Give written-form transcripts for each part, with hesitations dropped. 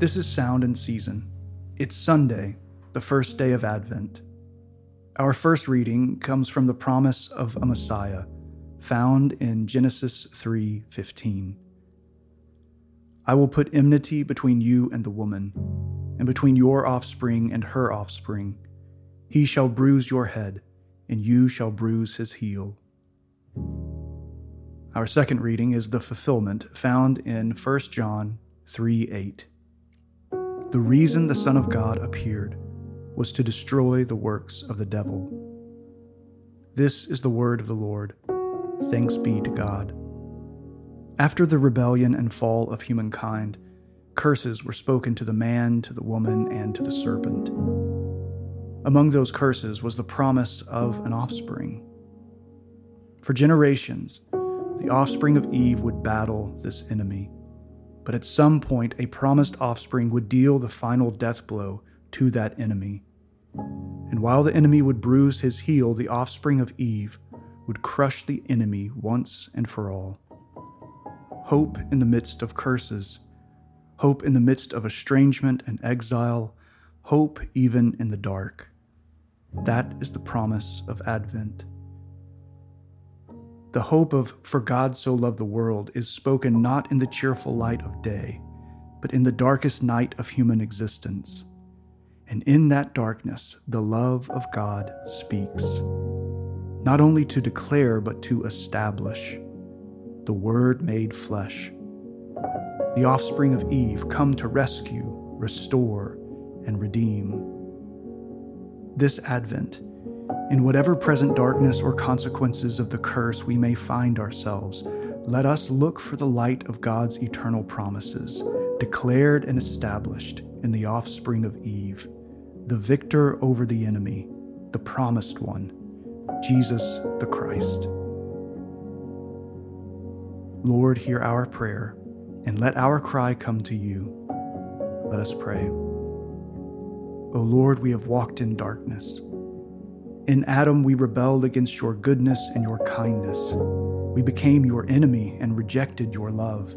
This is Sound and Season. It's Sunday, the first day of Advent. Our first reading comes from the promise of a Messiah, found in Genesis 3:15. I will put enmity between you and the woman, and between your offspring and her offspring. He shall bruise your head, and you shall bruise his heel. Our second reading is the fulfillment, found in 1 John 3:8. The reason the Son of God appeared was to destroy the works of the devil. This is the word of the Lord. Thanks be to God. After the rebellion and fall of humankind, curses were spoken to the man, to the woman, and to the serpent. Among those curses was the promise of an offspring. For generations, the offspring of Eve would battle this enemy. But at some point, a promised offspring would deal the final death blow to that enemy. And while the enemy would bruise his heel, the offspring of Eve would crush the enemy once and for all. Hope in the midst of curses. Hope in the midst of estrangement and exile. Hope even in the dark. That is the promise of Advent. The hope of "For God so loved the world" is spoken not in the cheerful light of day, but in the darkest night of human existence. And in that darkness, the love of God speaks, not only to declare, but to establish. The Word made flesh. The offspring of Eve come to rescue, restore, and redeem. This Advent, in whatever present darkness or consequences of the curse we may find ourselves, let us look for the light of God's eternal promises, declared and established in the offspring of Eve, the victor over the enemy, the promised one, Jesus the Christ. Lord, hear our prayer, and let our cry come to you. Let us pray. O Lord, we have walked in darkness. In Adam, we rebelled against your goodness and your kindness. We became your enemy and rejected your love.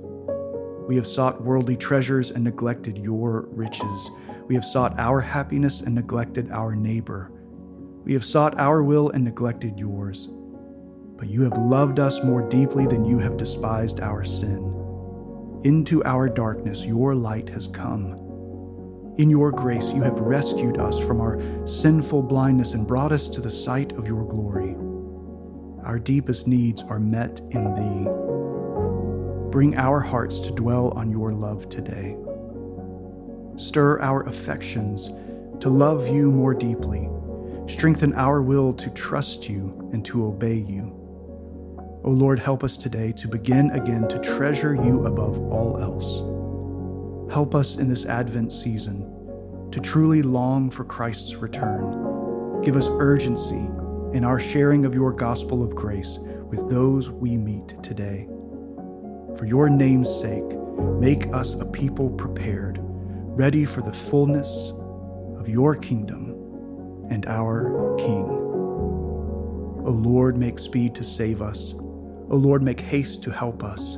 We have sought worldly treasures and neglected your riches. We have sought our happiness and neglected our neighbor. We have sought our will and neglected yours. But you have loved us more deeply than you have despised our sin. Into our darkness, your light has come. In your grace, you have rescued us from our sinful blindness and brought us to the sight of your glory. Our deepest needs are met in thee. Bring our hearts to dwell on your love today. Stir our affections to love you more deeply. Strengthen our will to trust you and to obey you. O Lord, help us today to begin again to treasure you above all else. Help us in this Advent season to truly long for Christ's return. Give us urgency in our sharing of your gospel of grace with those we meet today. For your name's sake, make us a people prepared, ready for the fullness of your kingdom and our King. O Lord, make speed to save us. O Lord, make haste to help us.